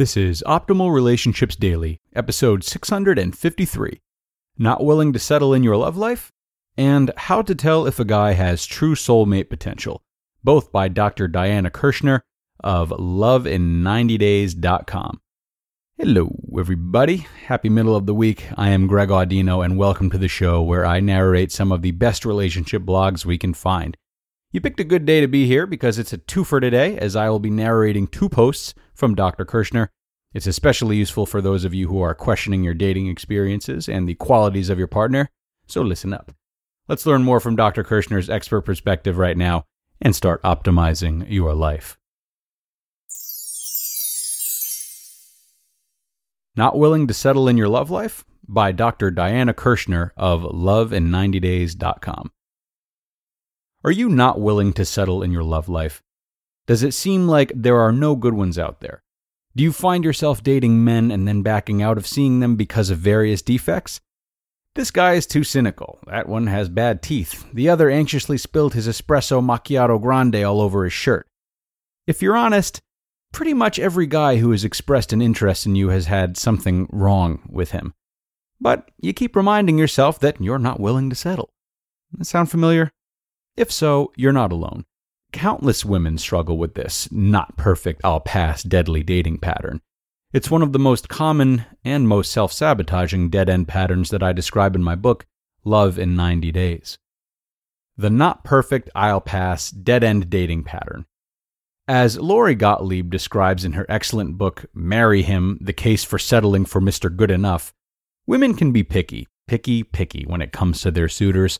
This is Optimal Relationships Daily, episode 653, Not Willing to Settle in Your Love Life, and How to Tell If a Guy Has True Soulmate Potential, both by Dr. Diana Kirschner of lovein90days.com. Hello, everybody. Happy middle of the week. I am Greg Audino, and welcome to the show where I narrate some of the best relationship blogs we can find. You picked a good day to be here because it's a twofer today, as I will be narrating two posts from Dr. Kirschner. It's especially useful for those of you who are questioning your dating experiences and the qualities of your partner, so listen up. Let's learn more from Dr. Kirschner's expert perspective right now and start optimizing your life. Not Willing to Settle in Your Love Life by Dr. Diana Kirschner of lovein90days.com. Are you not willing to settle in your love life? Does it seem like there are no good ones out there? Do you find yourself dating men and then backing out of seeing them because of various defects? This guy is too cynical. That one has bad teeth. The other anxiously spilled his espresso macchiato grande all over his shirt. If you're honest, pretty much every guy who has expressed an interest in you has had something wrong with him. But you keep reminding yourself that you're not willing to settle. That sound familiar? If so, you're not alone. Countless women struggle with this not-perfect, I'll-pass deadly dating pattern. It's one of the most common and most self-sabotaging dead-end patterns that I describe in my book, Love in 90 Days. The not-perfect, I'll-pass dead-end dating pattern. As Lori Gottlieb describes in her excellent book, Marry Him, The Case for Settling for Mr. Good Enough, women can be picky when it comes to their suitors.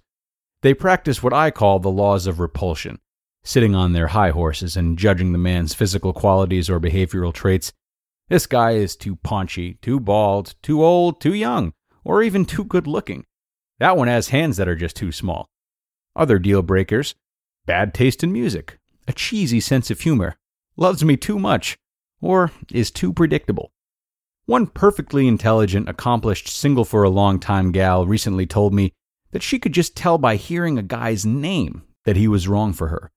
They practice what I call the laws of repulsion, sitting on their high horses and judging the man's physical qualities or behavioral traits. This guy is too paunchy, too bald, too old, too young, or even too good-looking. That one has hands that are just too small. Other deal-breakers: bad taste in music, a cheesy sense of humor, loves me too much, or is too predictable. One perfectly intelligent, accomplished, single-for-a-long-time gal recently told me that she could just tell by hearing a guy's name that he was wrong for her.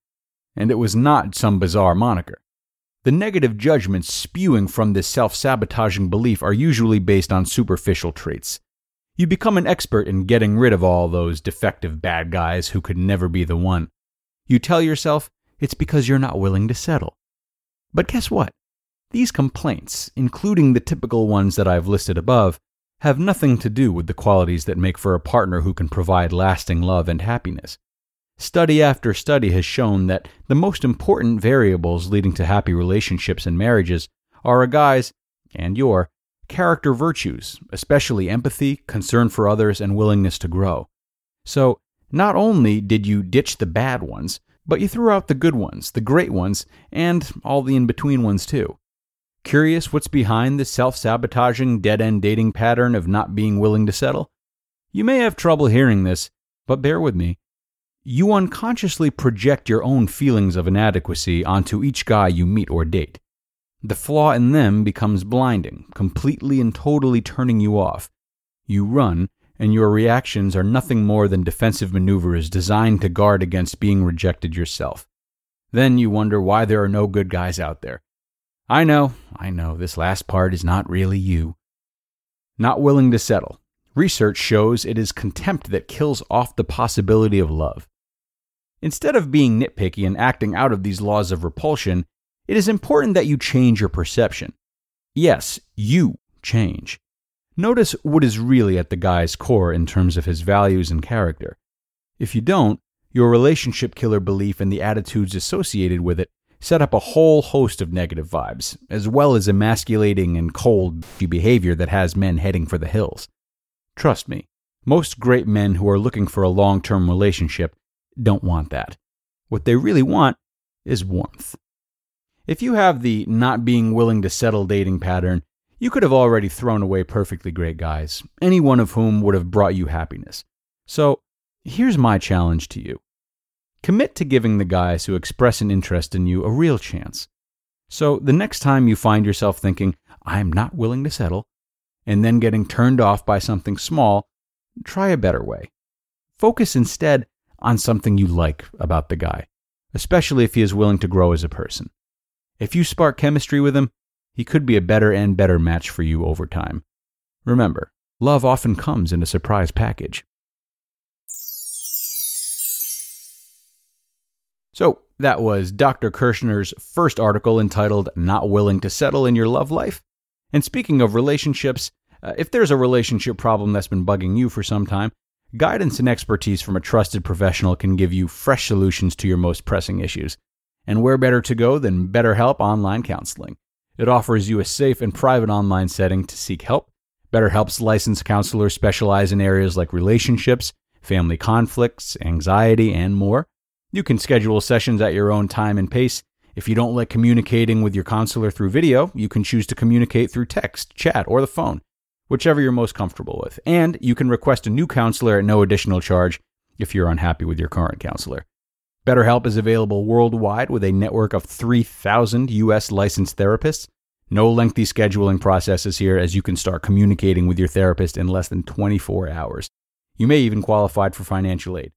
And it was not some bizarre moniker. The negative judgments spewing from this self-sabotaging belief are usually based on superficial traits. You become an expert in getting rid of all those defective bad guys who could never be the one. You tell yourself it's because you're not willing to settle. But guess what? These complaints, including the typical ones that I've listed above, have nothing to do with the qualities that make for a partner who can provide lasting love and happiness. Study after study has shown that the most important variables leading to happy relationships and marriages are a guy's, and your, character virtues, especially empathy, concern for others, and willingness to grow. So, not only did you ditch the bad ones, but you threw out the good ones, the great ones, and all the in-between ones too. Curious what's behind the self-sabotaging, dead-end dating pattern of not being willing to settle? You may have trouble hearing this, but bear with me. You unconsciously project your own feelings of inadequacy onto each guy you meet or date. The flaw in them becomes blinding, completely and totally turning you off. You run, and your reactions are nothing more than defensive maneuvers designed to guard against being rejected yourself. Then you wonder why there are no good guys out there. I know, this last part is not really you. Not willing to settle. Research shows it is contempt that kills off the possibility of love. Instead of being nitpicky and acting out of these laws of repulsion, it is important that you change your perception. Yes, you change. Notice what is really at the guy's core in terms of his values and character. If you don't, your relationship killer belief and the attitudes associated with it set up a whole host of negative vibes, as well as emasculating and cold behavior that has men heading for the hills. Trust me, most great men who are looking for a long-term relationship don't want that. What they really want is warmth. If you have the not being willing to settle dating pattern, you could have already thrown away perfectly great guys, any one of whom would have brought you happiness. So, here's my challenge to you. Commit to giving the guys who express an interest in you a real chance. So the next time you find yourself thinking, I'm not willing to settle, and then getting turned off by something small, try a better way. Focus instead on something you like about the guy, especially if he is willing to grow as a person. If you spark chemistry with him, He could be a better and better match for you over time. Remember, love often comes in a surprise package. So that was Dr. Kirschner's first article entitled Not Willing to Settle in Your Love Life. And speaking of relationships, if there's a relationship problem that's been bugging you for some time, guidance and expertise from a trusted professional can give you fresh solutions to your most pressing issues. And where better to go than BetterHelp Online Counseling? It offers you a safe and private online setting to seek help. BetterHelp's licensed counselors specialize in areas like relationships, family conflicts, anxiety, and more. You can schedule sessions at your own time and pace. If you don't like communicating with your counselor through video, you can choose to communicate through text, chat, or the phone, whichever you're most comfortable with. And you can request a new counselor at no additional charge if you're unhappy with your current counselor. BetterHelp is available worldwide with a network of 3,000 U.S. licensed therapists. No lengthy scheduling processes here, as you can start communicating with your therapist in less than 24 hours. You may even qualify for financial aid.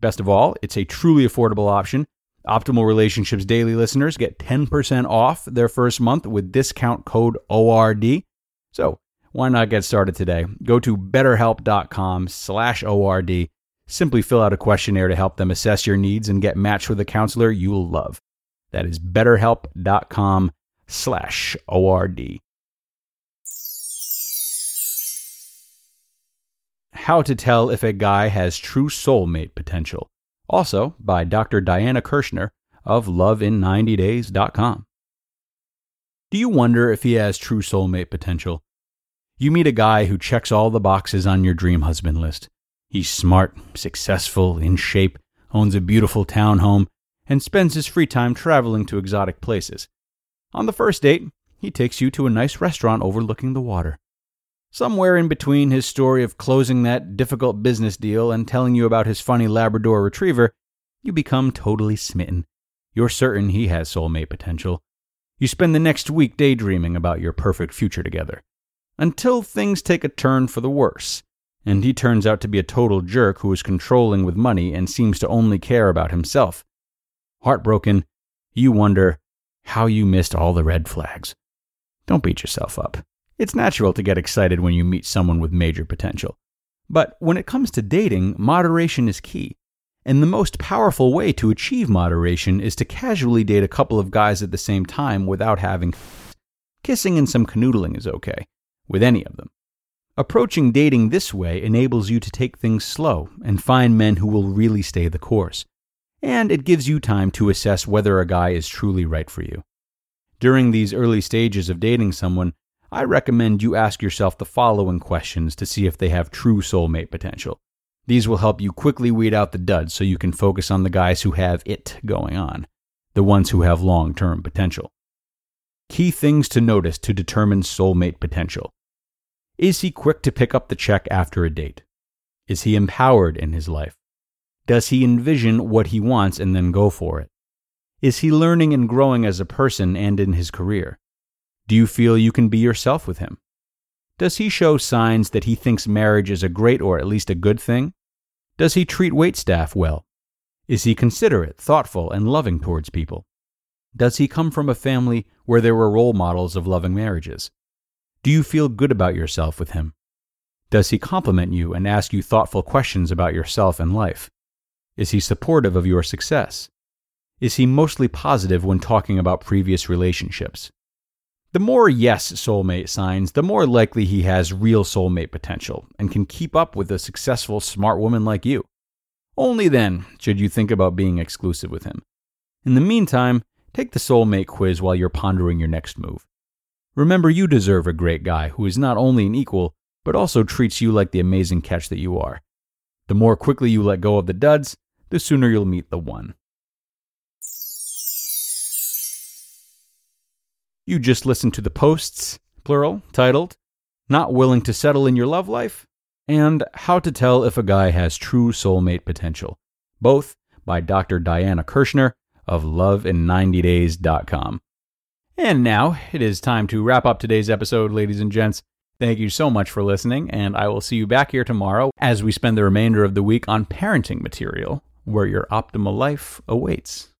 Best of all, it's a truly affordable option. Optimal Relationships Daily listeners get 10% off their first month with discount code ORD. So why not get started today? Go to betterhelp.com/ORD. Simply fill out a questionnaire to help them assess your needs and get matched with a counselor you will love. That is betterhelp.com/ORD. How to Tell If a Guy Has True Soulmate Potential. Also by Dr. Diana Kirschner of lovein90days.com. Do you wonder if he has true soulmate potential? You meet a guy who checks all the boxes on your dream husband list. He's smart, successful, in shape, owns a beautiful townhome, and spends his free time traveling to exotic places. On the first date, he takes you to a nice restaurant overlooking the water. Somewhere in between his story of closing that difficult business deal and telling you about his funny Labrador retriever, you become totally smitten. You're certain he has soulmate potential. You spend the next week daydreaming about your perfect future together. Until things take a turn for the worse, and he turns out to be a total jerk who is controlling with money and seems to only care about himself. Heartbroken, you wonder how you missed all the red flags. Don't beat yourself up. It's natural to get excited when you meet someone with major potential. But when it comes to dating, moderation is key. And the most powerful way to achieve moderation is to casually date a couple of guys at the same time without having kissing, and some canoodling is okay with any of them. Approaching dating this way enables you to take things slow and find men who will really stay the course. And it gives you time to assess whether a guy is truly right for you. During these early stages of dating someone, I recommend you ask yourself the following questions to see if they have true soulmate potential. These will help you quickly weed out the duds so you can focus on the guys who have it going on, the ones who have long-term potential. Key things to notice to determine soulmate potential. Is he quick to pick up the check after a date? Is he empowered in his life? Does he envision what he wants and then go for it? Is he learning and growing as a person and in his career? Do you feel you can be yourself with him? Does he show signs that he thinks marriage is a great or at least a good thing? Does he treat waitstaff well? Is he considerate, thoughtful, and loving towards people? Does he come from a family where there were role models of loving marriages? Do you feel good about yourself with him? Does he compliment you and ask you thoughtful questions about yourself and life? Is he supportive of your success? Is he mostly positive when talking about previous relationships? The more yes soulmate signs, the more likely he has real soulmate potential and can keep up with a successful, smart woman like you. Only then should you think about being exclusive with him. In the meantime, take the soulmate quiz while you're pondering your next move. Remember, you deserve a great guy who is not only an equal, but also treats you like the amazing catch that you are. The more quickly you let go of the duds, the sooner you'll meet the one. You just listened to the posts, plural, titled, Not Willing to Settle in Your Love Life, and How to Tell If a Guy Has True Soulmate Potential, both by Dr. Diana Kirschner of lovein90days.com. And now it is time to wrap up today's episode, ladies and gents. Thank you so much for listening, and I will see you back here tomorrow as we spend the remainder of the week on parenting material, where your optimal life awaits.